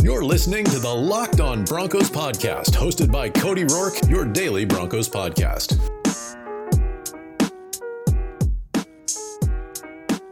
You're listening to the Locked On Broncos podcast, hosted by Cody Roark, your daily Broncos podcast.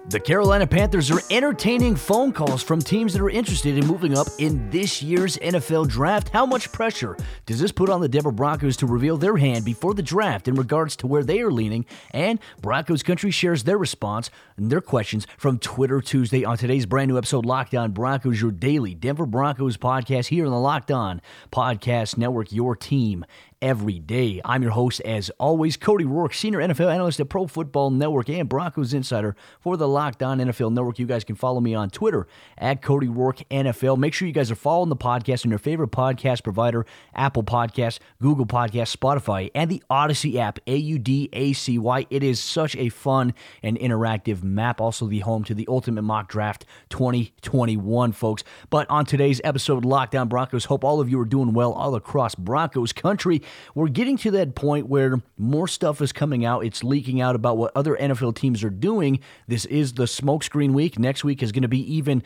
The Carolina Panthers are entertaining phone calls from teams that are interested in moving up in this year's NFL draft. How much pressure does this put on the Denver Broncos to reveal their hand before the draft in regards to where they are leaning? And Broncos Country shares their response and their questions from Twitter Tuesday on today's brand new episode, Locked On Broncos, your daily Denver Broncos podcast here on the Locked On Podcast Network, your team every day. I'm your host, as always, Cody Roark, senior NFL analyst at Pro Football Network and Broncos insider for the Locked On NFL Network. You guys can follow me on Twitter at Cody Roark NFL. Make sure you guys are following the podcast on your favorite podcast provider, Apple Podcasts, Google Podcasts, Spotify, and the Odyssey app, Audacy. It is such a fun and interactive map, also the home to the Ultimate Mock Draft 2021, folks. But on today's episode, Locked On Broncos, hope all of you are doing well all across Broncos country. We're getting to that point where more stuff is coming out. It's leaking out about what other NFL teams are doing. This is the smokescreen week. Next week is going to be even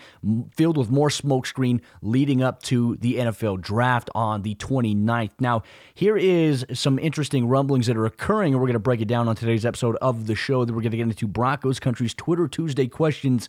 filled with more smokescreen leading up to the NFL draft on the 29th. Now, here is some interesting rumblings that are occurring, and we're going to break it down on today's episode of the show. Then we're going to get into Broncos Country's Twitter Tuesday questions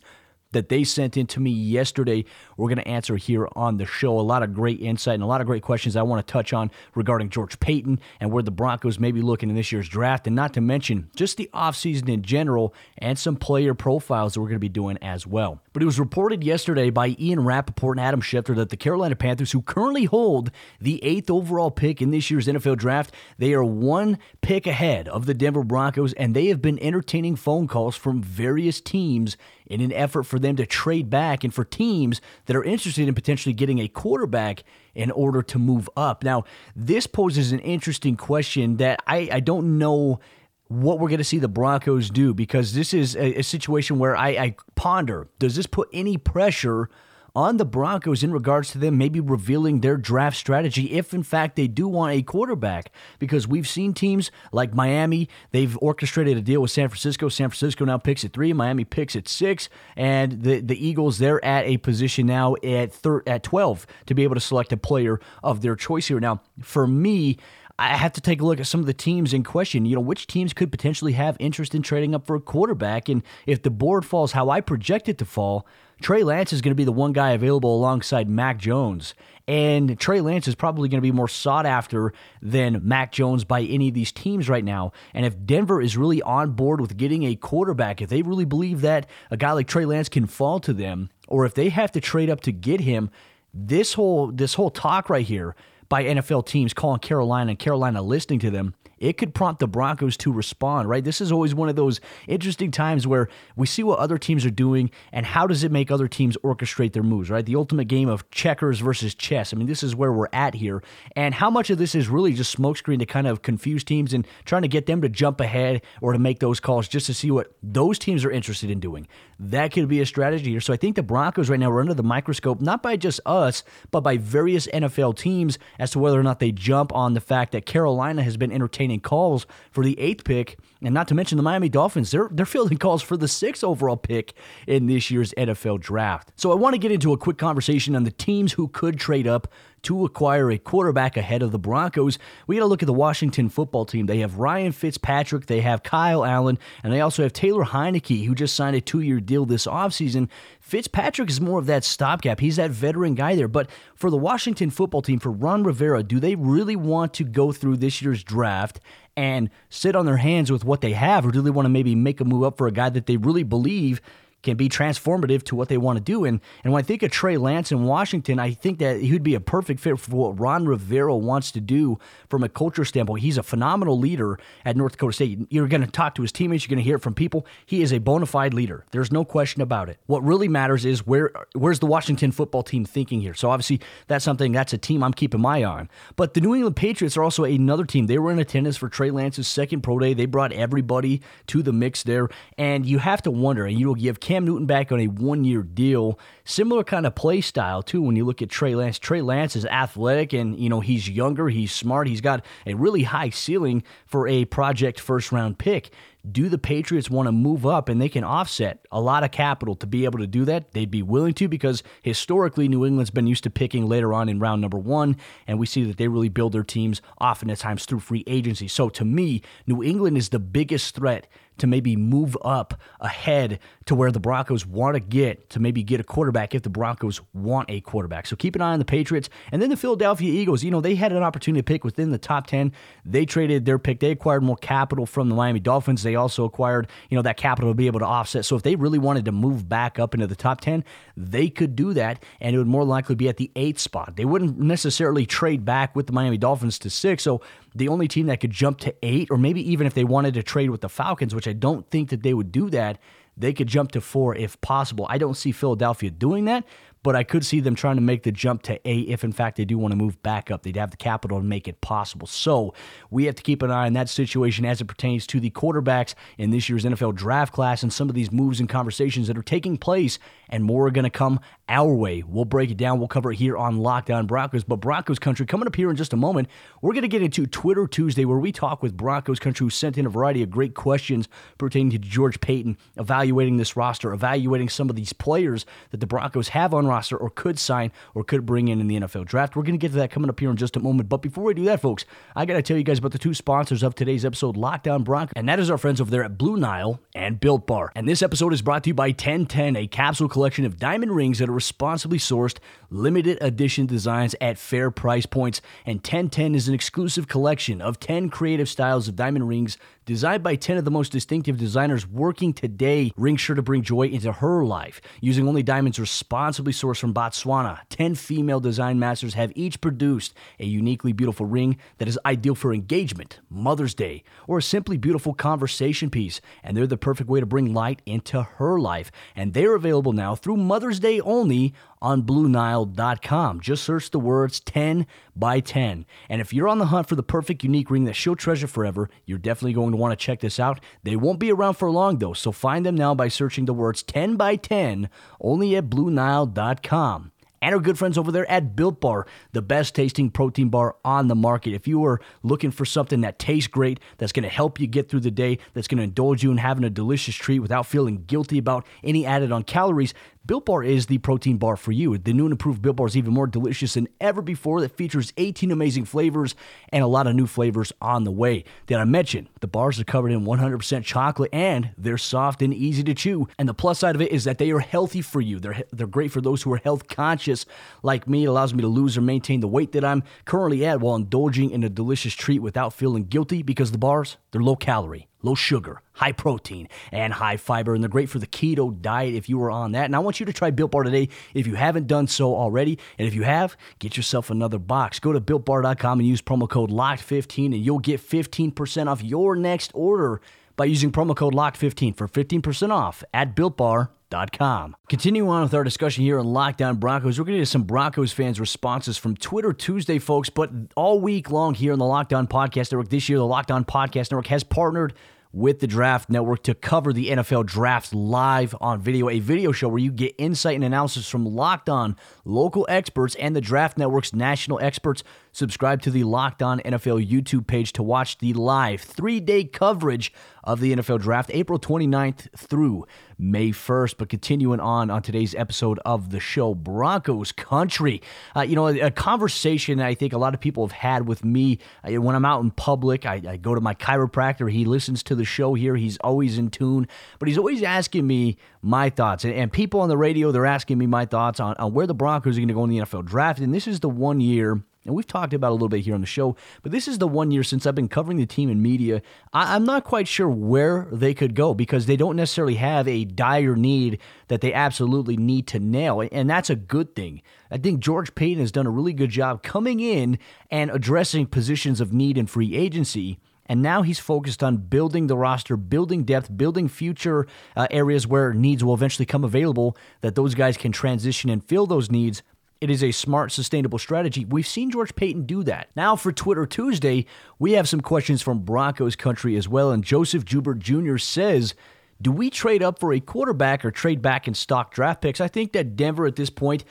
that they sent in to me yesterday. We're going to answer here on the show. A lot of great insight and a lot of great questions I want to touch on regarding George Paton and where the Broncos may be looking in this year's draft, and not to mention just the offseason in general and some player profiles that we're going to be doing as well. But it was reported yesterday by Ian Rappaport and Adam Schefter that the Carolina Panthers, who currently hold the 8th overall pick in this year's NFL draft, they are one pick ahead of the Denver Broncos, and they have been entertaining phone calls from various teams in an effort for them to trade back and for teams that are interested in potentially getting a quarterback in order to move up. Now, this poses an interesting question that I don't know what we're going to see the Broncos do, because this is a situation where I ponder, does this put any pressure on the Broncos in regards to them maybe revealing their draft strategy if, in fact, they do want a quarterback? Because we've seen teams like Miami, they've orchestrated a deal with San Francisco. San Francisco now picks at 3, Miami picks at 6, and the Eagles, they're at a position now at 12 to be able to select a player of their choice here. Now, for me, I have to take a look at some of the teams in question, you know, which teams could potentially have interest in trading up for a quarterback. And if the board falls how I project it to fall, Trey Lance is going to be the one guy available alongside Mac Jones. And Trey Lance is probably going to be more sought after than Mac Jones by any of these teams right now. And if Denver is really on board with getting a quarterback, if they really believe that a guy like Trey Lance can fall to them, or if they have to trade up to get him, this whole talk right here by NFL teams calling Carolina and Carolina listening to them, it could prompt the Broncos to respond, right? This is always one of those interesting times where we see what other teams are doing and how does it make other teams orchestrate their moves, right? The ultimate game of checkers versus chess. I mean, this is where we're at here. And how much of this is really just smokescreen to kind of confuse teams and trying to get them to jump ahead or to make those calls just to see what those teams are interested in doing? That could be a strategy here. So I think the Broncos right now are under the microscope, not by just us, but by various NFL teams as to whether or not they jump on the fact that Carolina has been entertaining and calls for the 8th pick, and not to mention the Miami Dolphins, they're fielding calls for the 6th overall pick in this year's NFL draft. So I want to get into a quick conversation on the teams who could trade up to acquire a quarterback ahead of the Broncos. We got to look at the Washington football team. They have Ryan Fitzpatrick, they have Kyle Allen, and they also have Taylor Heineke, who just signed a 2-year deal this offseason. Fitzpatrick is more of that stopgap. He's that veteran guy there. But for the Washington football team, for Ron Rivera, do they really want to go through this year's draft and sit on their hands with what they have, or do they want to maybe make a move up for a guy that they really believe can be transformative to what they want to do? And when I think of Trey Lance in Washington, I think that he would be a perfect fit for what Ron Rivera wants to do from a culture standpoint. He's a phenomenal leader at North Dakota State. You're going to talk to his teammates. You're going to hear it from people. He is a bona fide leader. There's no question about it. What really matters is where's the Washington football team thinking here? So obviously that's a team I'm keeping my eye on. But the New England Patriots are also another team. They were in attendance for Trey Lance's second pro day. They brought everybody to the mix there. And you have to wonder, and you will give Cam Newton back on a one-year deal. Similar kind of play style, too, when you look at Trey Lance. Trey Lance is athletic and, you know, he's younger, he's smart, he's got a really high ceiling for a project first-round pick. Do the Patriots want to move up, and they can offset a lot of capital to be able to do that? They'd be willing to, because historically New England's been used to picking later on in round number one, and we see that they really build their teams often at times through free agency. So to me, New England is the biggest threat to maybe move up ahead to where the Broncos want to maybe get a quarterback if the Broncos want a quarterback. So keep an eye on the Patriots. And then the Philadelphia Eagles, you know, they had an opportunity to pick within the top 10. They traded their pick. They acquired more capital from the Miami Dolphins. They also acquired, you know, that capital to be able to offset. So if they really wanted to move back up into the top 10, they could do that, and it would more likely be at the 8th spot. They wouldn't necessarily trade back with the Miami Dolphins to 6, so the only team that could jump to 8, or maybe even if they wanted to trade with the Falcons, which I don't think that they would do that, they could jump to 4 if possible. I don't see Philadelphia doing that, but I could see them trying to make the jump to 8 if, in fact, they do want to move back up. They'd have the capital to make it possible. So we have to keep an eye on that situation as it pertains to the quarterbacks in this year's NFL draft class and some of these moves and conversations that are taking place, and more are going to come our way. We'll break it down. We'll cover it here on Locked On Broncos. But Broncos Country, coming up here in just a moment, we're going to get into Twitter Tuesday, where we talk with Broncos Country, who sent in a variety of great questions pertaining to George Paton, evaluating this roster, evaluating some of these players that the Broncos have on roster or could sign or could bring in the NFL draft. We're going to get to that coming up here in just a moment. But before we do that, folks, I got to tell you guys about the two sponsors of today's episode, Locked On Broncos, and that is our friends over there at Blue Nile and Built Bar. And this episode is brought to you by 1010, a capsule collection of diamond rings that are responsibly sourced, limited edition designs at fair price points. And 1010 is an exclusive collection of 10 creative styles of diamond rings designed by 10 of the most distinctive designers working today. Rings sure to bring joy into her life, using only diamonds responsibly sourced from Botswana. 10 female design masters have each produced a uniquely beautiful ring that is ideal for engagement, Mother's Day, or a simply beautiful conversation piece, and they're the perfect way to bring light into her life. And they're available now through Mother's Day only on BlueNile.com. Just search the words 10x10. And if you're on the hunt for the perfect unique ring that she'll treasure forever, you're definitely going to want to check this out. They won't be around for long, though, so find them now by searching the words 10x10 only at BlueNile.com. And our good friends over there at Built Bar, the best tasting protein bar on the market. If you are looking for something that tastes great, that's going to help you get through the day, that's going to indulge you in having a delicious treat without feeling guilty about any added on calories, Built Bar is the protein bar for you. The new and improved Built Bar is even more delicious than ever before. That features 18 amazing flavors and a lot of new flavors on the way. Did I mention the bars are covered in 100% chocolate, and they're soft and easy to chew? And the plus side of it is that they are healthy for you. They're great for those who are health conscious like me. It allows me to lose or maintain the weight that I'm currently at while indulging in a delicious treat without feeling guilty, because the bars, they're low calorie, low sugar, high protein, and high fiber, and they're great for the keto diet if you are on that. And I want you to try Built Bar today if you haven't done so already, and if you have, get yourself another box. Go to BuiltBar.com and use promo code LOCKED15, and you'll get 15% off your next order by using promo code LOCKED15 for 15% off at BuiltBar.com. Continuing on with our discussion here on Locked On Broncos, we're going to get some Broncos fans' responses from Twitter Tuesday, folks, but all week long here on the Locked On Podcast Network. This year, the Locked On Podcast Network has partnered with the Draft Network to cover the NFL Draft live on video, a video show where you get insight and analysis from Locked On local experts and the Draft Network's national experts. Subscribe to the Locked On NFL YouTube page to watch the live 3-day coverage of the NFL Draft, April 29th through May 1st. But continuing on today's episode of the show, Broncos Country, you know, a conversation I think a lot of people have had with me when I'm out in public. I go to my chiropractor. He listens to the show here. He's always in tune, but he's always asking me my thoughts. And people on the radio, they're asking me my thoughts on where the Broncos are going to go in the NFL Draft. And this is the one year, and we've talked about a little bit here on the show, but this is the one year since I've been covering the team in media, I'm not quite sure where they could go, because they don't necessarily have a dire need that they absolutely need to nail, and that's a good thing. I think George Paton has done a really good job coming in and addressing positions of need in free agency, and now he's focused on building the roster, building depth, building future areas where needs will eventually come available, that those guys can transition and fill those needs. It is a smart, sustainable strategy. We've seen George Paton do that. Now for Twitter Tuesday, we have some questions from Broncos Country as well. And Joseph Jubert Jr. says, Do we trade up for a quarterback or trade back in stock draft picks? I think that Denver at this point,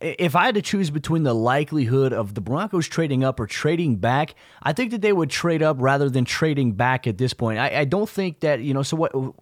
if I had to choose between the likelihood of the Broncos trading up or trading back, I think that they would trade up rather than trading back at this point. I don't think that,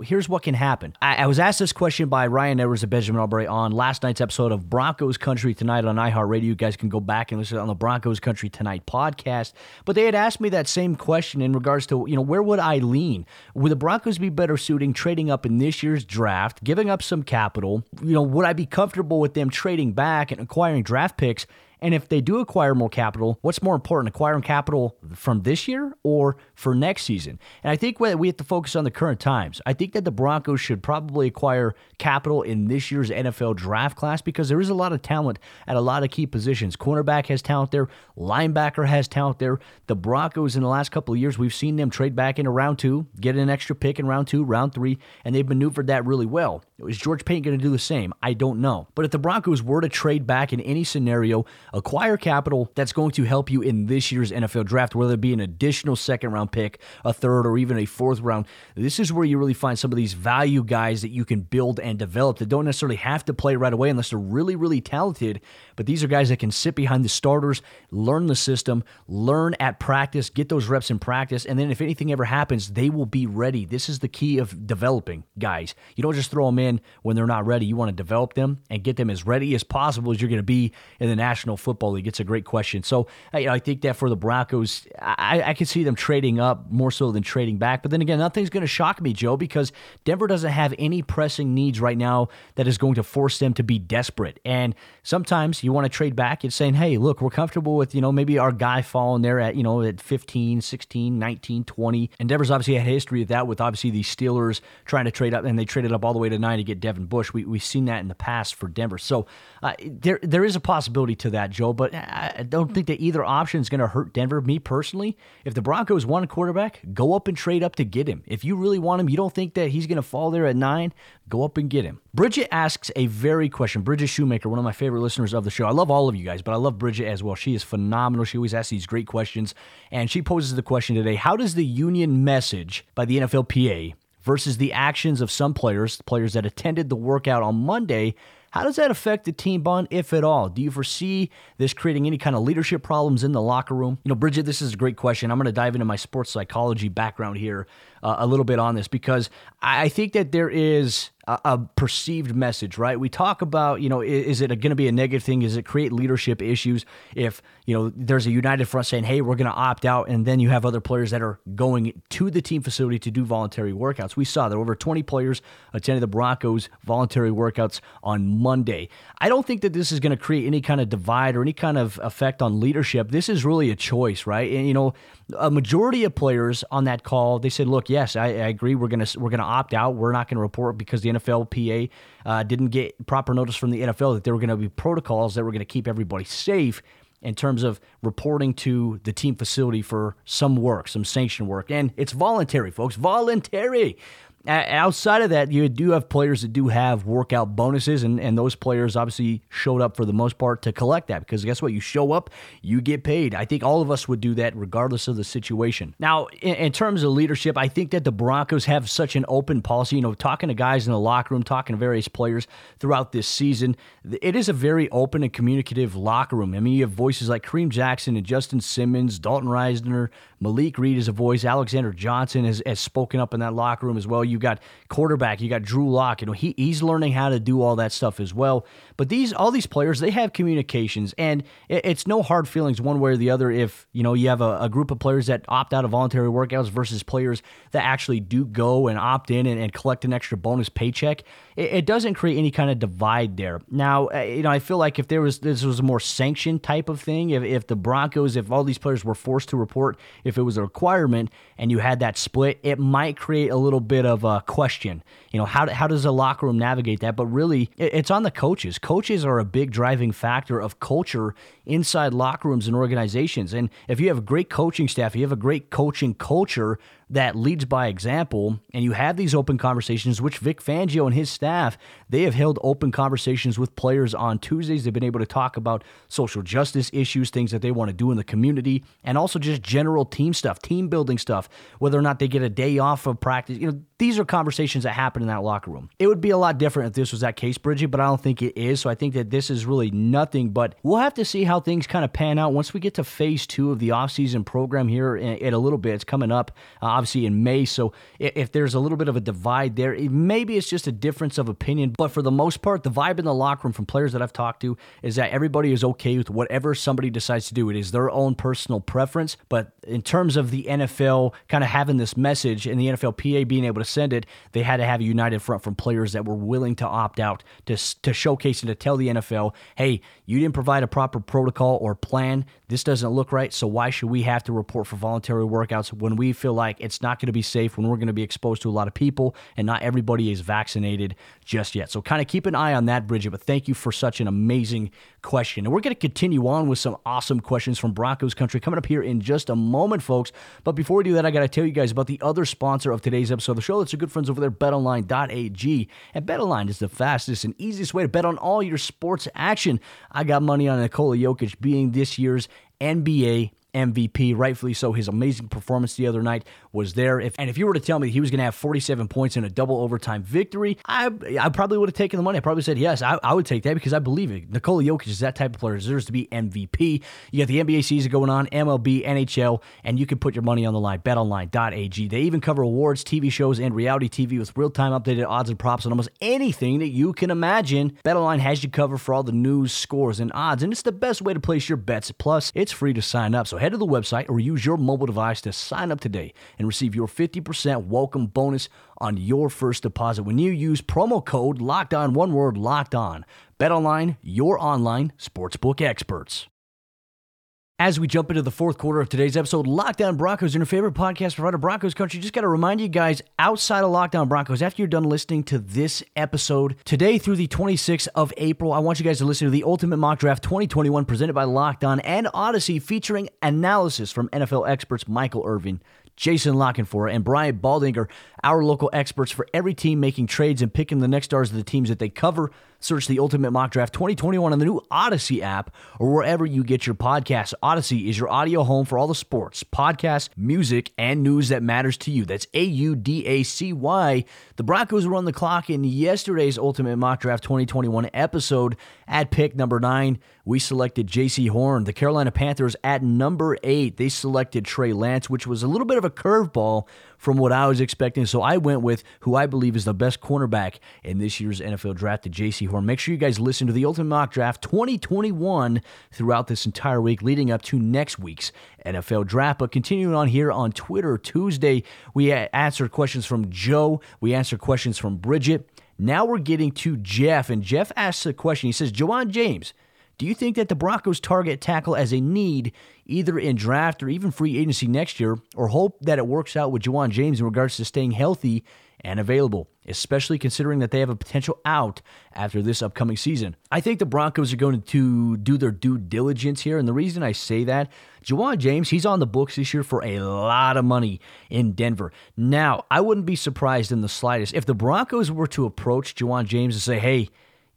here's what can happen. I was asked this question by Ryan Edwards of Benjamin Albright on last night's episode of Broncos Country Tonight on iHeartRadio. You guys can go back and listen on the Broncos Country Tonight podcast. But they had asked me that same question in regards to, where would I lean? Would the Broncos be better suiting trading up in this year's draft, giving up some capital? Would I be comfortable with them trading back and acquiring draft picks? And if they do acquire more capital, what's more important, acquiring capital from this year or for next season? And I think we have to focus on the current times. I think that the Broncos should probably acquire capital in this year's NFL draft class because there is a lot of talent at a lot of key positions. Cornerback has talent there. Linebacker has talent there. The Broncos in the last couple of years, we've seen them trade back into round two, get an extra pick in round two, round three, and they've maneuvered that really well. Is George Payton going to do the same? I don't know. But if the Broncos were to trade back in any scenario, acquire capital that's going to help you in this year's NFL draft, whether it be an additional second-round pick, a third, or even a fourth round. This is where you really find some of these value guys that you can build and develop that don't necessarily have to play right away unless they're really, really talented. But these are guys that can sit behind the starters, learn the system, learn at practice, get those reps in practice, and then if anything ever happens, they will be ready. This is the key of developing guys. You don't just throw them in when they're not ready. You want to develop them and get them as ready as possible as you're going to be in the National Football League. It's a great question. So I think that for the Broncos, I can see them trading up more so than trading back. But then again, nothing's going to shock me, Joe, because Denver doesn't have any pressing needs right now that is going to force them to be desperate. And sometimes you want to trade back and saying, hey, look, we're comfortable with, maybe our guy falling there at, at 15, 16, 19, 20. And Denver's obviously had a history of that with obviously the Steelers trying to trade up, and they traded up all the way to 9 to get Devin Bush. We've seen that in the past for Denver. So there is a possibility to that, Joe, but I don't think that either option is going to hurt Denver. Me personally, if the Broncos want a quarterback, go up and trade up to get him. If you really want him, you don't think that he's going to fall there at 9, go up and get him. Bridget asks a very question. Bridget Shoemaker, one of my favorite listeners of the show. I love all of you guys, but I love Bridget as well. She is phenomenal. She always asks these great questions, and she poses the question today: how does the union message by the NFLPA versus the actions of some players that attended the workout on Monday, how does that affect the team bond, if at all? Do you foresee this creating any kind of leadership problems in the locker room? Bridget, this is a great question. I'm going to dive into my sports psychology background here a little bit on this, because I think that there is a perceived message, right? We talk about, is it going to be a negative thing? Does it create leadership issues if, there's a united front saying, hey, we're going to opt out, and then you have other players that are going to the team facility to do voluntary workouts? We saw that over 20 players attended the Broncos voluntary workouts on Monday. I don't think that this is going to create any kind of divide or any kind of effect on leadership. This is really a choice, right? And, a majority of players on that call, they said, look, yes, I agree. We're going to opt out. We're not going to report because the NFLPA didn't get proper notice from the NFL that there were going to be protocols that were going to keep everybody safe in terms of reporting to the team facility for some work, some sanctioned work. And it's voluntary, folks, voluntary. Outside of that, you do have players that do have workout bonuses, and those players obviously showed up for the most part to collect that, because guess what? You show up, you get paid. I think all of us would do that regardless of the situation. Now, in terms of leadership, I think that the Broncos have such an open policy, talking to guys in the locker room, talking to various players throughout this season. It is a very open and communicative locker room. I mean, you have voices like Kareem Jackson and Justin Simmons, Dalton Reisner, Malik Reed is a voice. Alexander Johnson has spoken up in that locker room as well. You got quarterback, you got Drew Lock. He's learning how to do all that stuff as well. But all these players, they have communications, and it's no hard feelings one way or the other if, you have a group of players that opt out of voluntary workouts versus players that actually do go and opt in and collect an extra bonus paycheck. It doesn't create any kind of divide there. Now, I feel like if this was a more sanctioned type of thing, if the Broncos, if all these players were forced to report, if it was a requirement and you had that split, it might create a little bit of a question. How does the locker room navigate that? But really, it's on the coaches. Coaches are a big driving factor of culture inside locker rooms and organizations. And if you have a great coaching staff, you have a great coaching culture, that leads by example, and you have these open conversations, which Vic Fangio and his staff, they have held open conversations with players on Tuesdays. They've been able to talk about social justice issues, things that they want to do in the community, and also just general team stuff, team building stuff, whether or not they get a day off of practice. You know, these are conversations that happen in that locker room. It would be a lot different if this was that case, Bridget, but I don't think it is. So I think that this is really nothing, but we'll have to see how things kind of pan out once we get to phase two of the offseason program here in a little bit. It's coming up, obviously, in May. So if there's a little bit of a divide there, maybe it's just a difference of opinion. But for the most part, the vibe in the locker room from players that I've talked to is that everybody is okay with whatever somebody decides to do. It is their own personal preference. But in terms of the NFL kind of having this message and the NFLPA being able to send it, they had to have a united front from players that were willing to opt out to showcase and to tell the NFL, hey, you didn't provide a proper protocol or plan. This doesn't look right. So why should we have to report for voluntary workouts when we feel like it's not going to be safe, when we're going to be exposed to a lot of people and not everybody is vaccinated just yet? So kind of keep an eye on that, Bridget, but thank you for such an amazing question. And we're going to continue on with some awesome questions from Broncos Country coming up here in just a moment, folks. But before we do that, I got to tell you guys about the other sponsor of today's episode of the show. That's your good friends over there, BetOnline.ag. And BetOnline is the fastest and easiest way to bet on all your sports action. I got money on Nikola Jokic being this year's NBA MVP, rightfully so. His amazing performance the other night was there. If you were to tell me that he was going to have 47 points in a double overtime victory, I probably would have taken the money. I probably said, yes, I would take that because I believe it. Nikola Jokic is that type of player, deserves to be MVP. You got the NBA season going on, MLB, NHL, and you can put your money on the line. BetOnline.ag. They even cover awards, TV shows, and reality TV with real-time updated odds and props on almost anything that you can imagine. BetOnline has you covered for all the news, scores, and odds, and it's the best way to place your bets. Plus, it's free to sign up, so head to the website or use your mobile device to sign up today and receive your 50% welcome bonus on your first deposit when you use promo code LOCKEDON, one word, LOCKEDON. BetOnline, your online sportsbook experts. As we jump into the fourth quarter of today's episode, Locked On Broncos, your favorite podcast provider, Broncos Country. Just got to remind you guys, outside of Locked On Broncos, after you're done listening to this episode, today through the 26th of April, I want you guys to listen to the Ultimate Mock Draft 2021 presented by Locked On and Odyssey, featuring analysis from NFL experts Michael Irvin, Jason Lockenfora, and Brian Baldinger, our local experts for every team making trades and picking the next stars of the teams that they cover. Search the Ultimate Mock Draft 2021 on the new Odyssey app or wherever you get your podcasts. Odyssey is your audio home for all the sports, podcasts, music, and news that matters to you. That's A-U-D-A-C-Y. The Broncos were on the clock in yesterday's Ultimate Mock Draft 2021 episode. At pick number 9, we selected J.C. Horn. The Carolina Panthers at number 8, they selected Trey Lance, which was a little bit of a curveball from what I was expecting. So I went with who I believe is the best cornerback in this year's NFL draft, the J.C. Horn. Make sure you guys listen to the Ultimate Mock Draft 2021 throughout this entire week leading up to next week's NFL draft. But continuing on here on Twitter Tuesday, we answered questions from Joe. We answered questions from Bridget. Now we're getting to Jeff, and Jeff asks a question. He says, Juwan James, do you think that the Broncos target tackle as a need either in draft or even free agency next year, or hope that it works out with Juwan James in regards to staying healthy and available, especially considering that they have a potential out after this upcoming season? I think the Broncos are going to do their due diligence here, and the reason I say that, Juwan James, he's on the books this year for a lot of money in Denver. Now, I wouldn't be surprised in the slightest if the Broncos were to approach Juwan James and say, hey,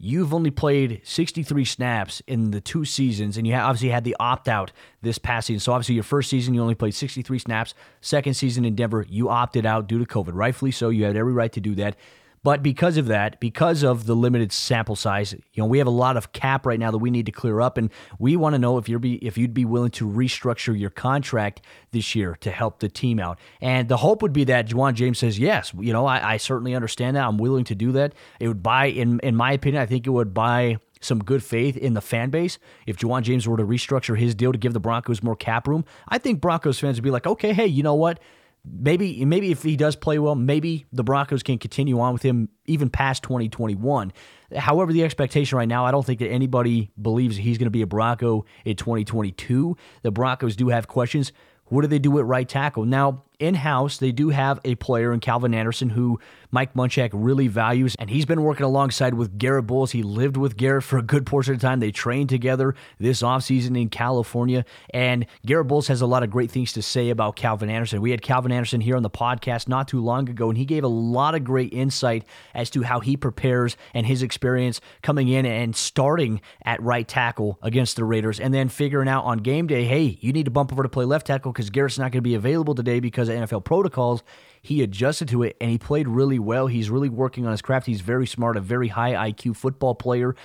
you've only played 63 snaps in the two seasons, and you obviously had the opt-out this past season. So obviously your first season, you only played 63 snaps. Second season in Denver, you opted out due to COVID. Rightfully so. You had every right to do that. But because of that, because of the limited sample size, we have a lot of cap right now that we need to clear up, and we want to know if you'd be willing to restructure your contract this year to help the team out. And the hope would be that Juwan James says, yes, I certainly understand that. I'm willing to do that. It would buy, in my opinion, I think it would buy some good faith in the fan base. If Juwan James were to restructure his deal to give the Broncos more cap room, I think Broncos fans would be like, okay, hey, you know what? Maybe if he does play well, maybe the Broncos can continue on with him even past 2021. However, the expectation right now, I don't think that anybody believes he's going to be a Bronco in 2022. The Broncos do have questions. What do they do at right tackle? Now, in-house. They do have a player in Calvin Anderson who Mike Munchak really values, and he's been working alongside with Garrett Bowles. He lived with Garrett for a good portion of the time. They trained together this offseason in California, and Garrett Bowles has a lot of great things to say about Calvin Anderson. We had Calvin Anderson here on the podcast not too long ago, and he gave a lot of great insight as to how he prepares and his experience coming in and starting at right tackle against the Raiders, and then figuring out on game day, hey, you need to bump over to play left tackle because Garrett's not going to be available today because of NFL protocols. He adjusted to it, and he played really well. He's really working on his craft. He's very smart, a very high IQ football player,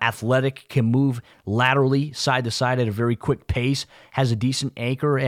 athletic, can move laterally, side to side at a very quick pace, has a decent anchor,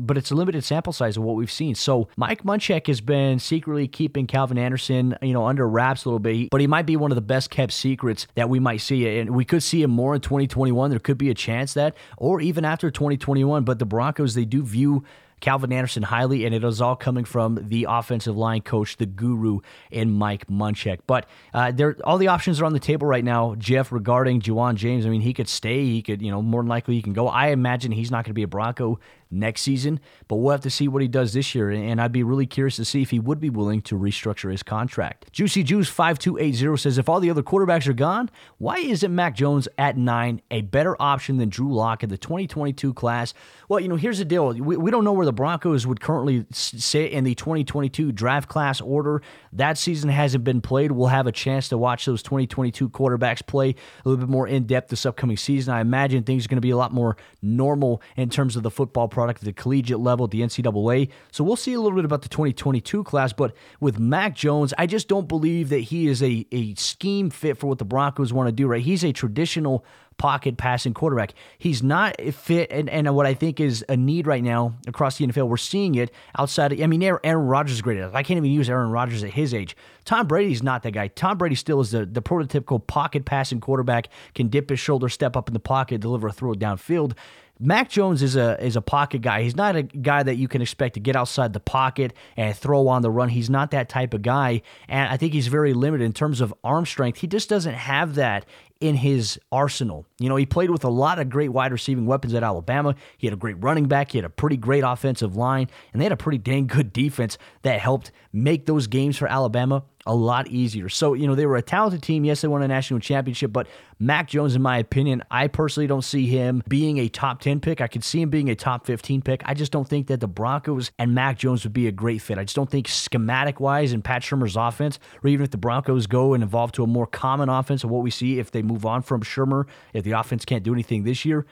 but it's a limited sample size of what we've seen. So Mike Munchak has been secretly keeping Calvin Anderson, under wraps a little bit, but he might be one of the best kept secrets that we might see. And we could see him more in 2021. There could be a chance that, or even after 2021, but the Broncos, they do view Calvin Anderson highly, and it is all coming from the offensive line coach, the guru, and Mike Munchak. But all the options are on the table right now, Jeff, regarding Juwan James. I mean, he could stay. He could, more than likely he can go. I imagine he's not going to be a Bronco next season, but we'll have to see what he does this year, and I'd be really curious to see if he would be willing to restructure his contract. Juicy Juice 5280 says, if all the other quarterbacks are gone, why isn't Mac Jones at 9 a better option than Drew Lock in the 2022 class? Well, here's the deal. We don't know where the Broncos would currently sit in the 2022 draft class order. That season hasn't been played. We'll have a chance to watch those 2022 quarterbacks play a little bit more in depth this upcoming season. I imagine things are going to be a lot more normal in terms of the football product at the collegiate level, at the NCAA. So we'll see a little bit about the 2022 class, but with Mac Jones, I just don't believe that he is a scheme fit for what the Broncos want to do, right? He's a traditional pocket passing quarterback. He's not fit, and what I think is a need right now across the NFL, we're seeing it outside of, Aaron Rodgers is great at it. I can't even use Aaron Rodgers at his age. Tom Brady's not that guy. Tom Brady still is the prototypical pocket passing quarterback, can dip his shoulder, step up in the pocket, deliver a throw downfield. Mac Jones is a pocket guy. He's not a guy that you can expect to get outside the pocket and throw on the run. He's not that type of guy, and I think he's very limited in terms of arm strength. He just doesn't have that in his arsenal. He played with a lot of great wide receiving weapons at Alabama. He had a great running back. He had a pretty great offensive line, and they had a pretty dang good defense that helped make those games for Alabama a lot easier. So, they were a talented team. Yes, they won a national championship, but Mac Jones, in my opinion, I personally don't see him being a top 10 pick. I could see him being a top 15 pick. I just don't think that the Broncos and Mac Jones would be a great fit. I just don't think schematic-wise in Pat Shermer's offense, or even if the Broncos go and evolve to a more common offense of what we see if they move on from Shermer, if the offense can't do anything this year,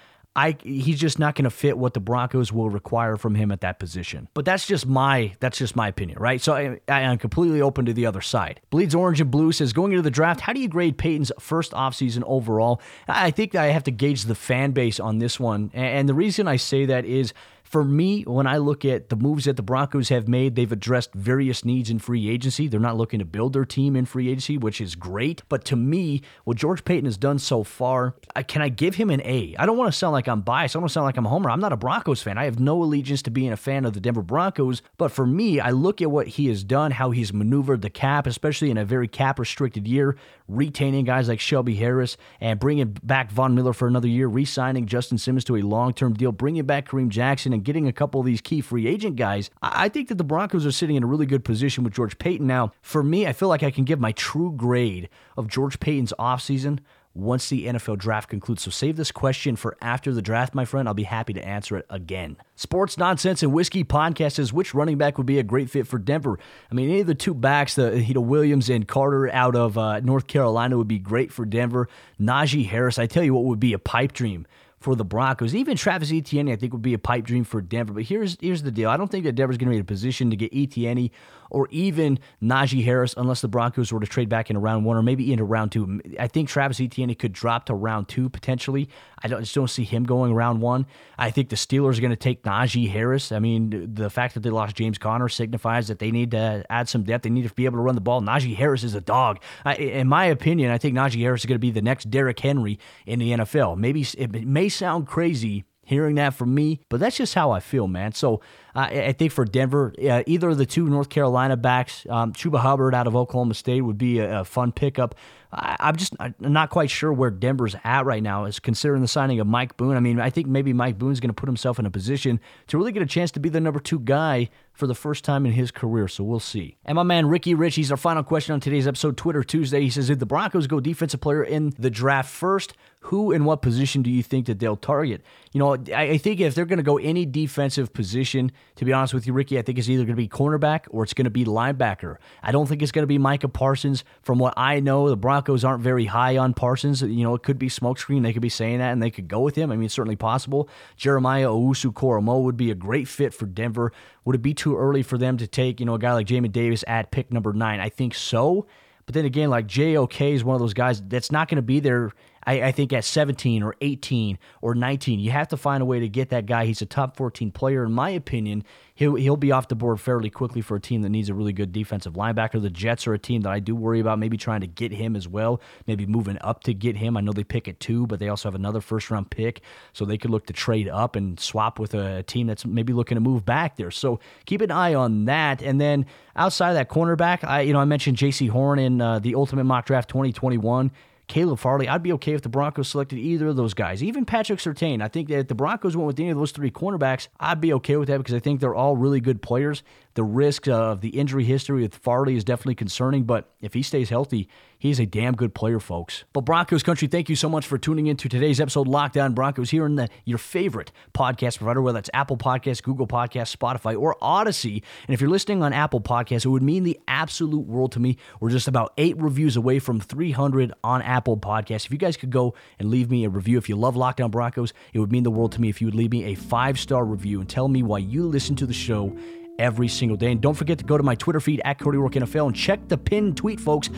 he's just not going to fit what the Broncos will require from him at that position. But that's just my opinion, right? So I am completely open to the other side. Bleeds Orange and Blue says, going into the draft, how do you grade Peyton's first offseason overall? I think I have to gauge the fan base on this one. And the reason I say that is, for me, when I look at the moves that the Broncos have made, they've addressed various needs in free agency. They're not looking to build their team in free agency, which is great. But to me, what George Paton has done so far, can I give him an A? I don't want to sound like I'm biased. I don't want to sound like I'm a homer. I'm not a Broncos fan. I have no allegiance to being a fan of the Denver Broncos. But for me, I look at what he has done, how he's maneuvered the cap, especially in a very cap-restricted year, retaining guys like Shelby Harris and bringing back Von Miller for another year, re-signing Justin Simmons to a long-term deal, bringing back Kareem Jackson, and getting a couple of these key free agent guys. I think that the Broncos are sitting in a really good position with George Paton. Now, for me, I feel like I can give my true grade of George Paton's offseason once the NFL draft concludes. So save this question for after the draft, my friend. I'll be happy to answer it again. Sports Nonsense and Whiskey Podcast says, which running back would be a great fit for Denver? I mean, any of the two backs, Williams and Carter out of North Carolina would be great for Denver. Najee Harris, I tell you what, would be a pipe dream for the Broncos. Even Travis Etienne, I think, would be a pipe dream for Denver. But here's the deal. I don't think that Denver's going to be in a position to get Etienne or even Najee Harris unless the Broncos were to trade back into round one or maybe into round two. I think Travis Etienne could drop to round two potentially. I just don't see him going round one. I think the Steelers are going to take Najee Harris. I mean, the fact that they lost James Conner signifies that they need to add some depth. They need to be able to run the ball. Najee Harris is a dog. In my opinion, I think Najee Harris is going to be the next Derrick Henry in the NFL. Maybe it may sound crazy hearing that from me, but that's just how I feel, man. So I think for Denver, either of the two North Carolina backs, Chuba Hubbard out of Oklahoma State would be a fun pickup. I'm not quite sure where Denver's at right now, is considering the signing of Mike Boone. I mean, I think maybe Mike Boone's going to put himself in a position to really get a chance to be the number two guy for the first time in his career, so we'll see. And my man Ricky Rich, he's our final question on today's episode, Twitter Tuesday. He says, if the Broncos go defensive player in the draft first, who and what position do you think that they'll target? You know, I think if they're going to go any defensive position, to be honest with you, Ricky, I think it's either going to be cornerback or it's going to be linebacker. I don't think it's going to be Micah Parsons. From what I know, the Broncos aren't very high on Parsons. You know, it could be smokescreen. They could be saying that, and they could go with him. I mean, it's certainly possible. Jeremiah Owusu-Koramoah would be a great fit for Denver. Would it be too early for them to take, you know, a guy like Jamin Davis at pick number 9? I think so. But then again, like J.O.K. is one of those guys that's not going to be there, I think, at 17 or 18 or 19. You have to find a way to get that guy. He's a top 14 player, in my opinion. He'll be off the board fairly quickly for a team that needs a really good defensive linebacker. The Jets are a team that I do worry about maybe trying to get him as well, maybe moving up to get him. I know they pick at 2, but they also have another first-round pick, so they could look to trade up and swap with a team that's maybe looking to move back there. So keep an eye on that. And then outside of that, cornerback, I mentioned J.C. Horn in the Ultimate Mock Draft 2021. Caleb Farley, I'd be okay if the Broncos selected either of those guys. Even Patrick Surtain, I think that if the Broncos went with any of those three cornerbacks, I'd be okay with that because I think they're all really good players. The risk of the injury history with Farley is definitely concerning, but if he stays healthy, he's a damn good player, folks. But Broncos country, thank you so much for tuning in to today's episode, Locked On Broncos, here in your favorite podcast provider, whether that's Apple Podcasts, Google Podcasts, Spotify, or Odyssey. And if you're listening on Apple Podcasts, it would mean the absolute world to me. We're just about 8 reviews away from 300 on Apple Podcasts. If you guys could go and leave me a review, if you love Locked On Broncos, it would mean the world to me if you would leave me a 5-star review and tell me why you listen to the show every single day. And don't forget to go to my Twitter feed at Cody Roark NFL and check the pinned tweet, folks.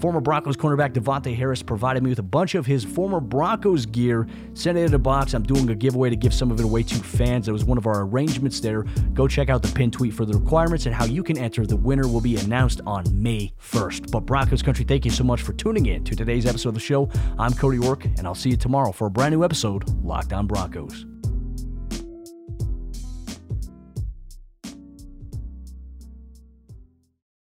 Former Broncos cornerback Devontae Harris provided me with a bunch of his former Broncos gear. Sent it in a box. I'm doing a giveaway to give some of it away to fans. It was one of our arrangements there. Go check out the pinned tweet for the requirements and how you can enter. The winner will be announced on May 1st. But Broncos country, thank you so much for tuning in to today's episode of the show. I'm Cody Roark, and I'll see you tomorrow for a brand new episode, Locked On Broncos.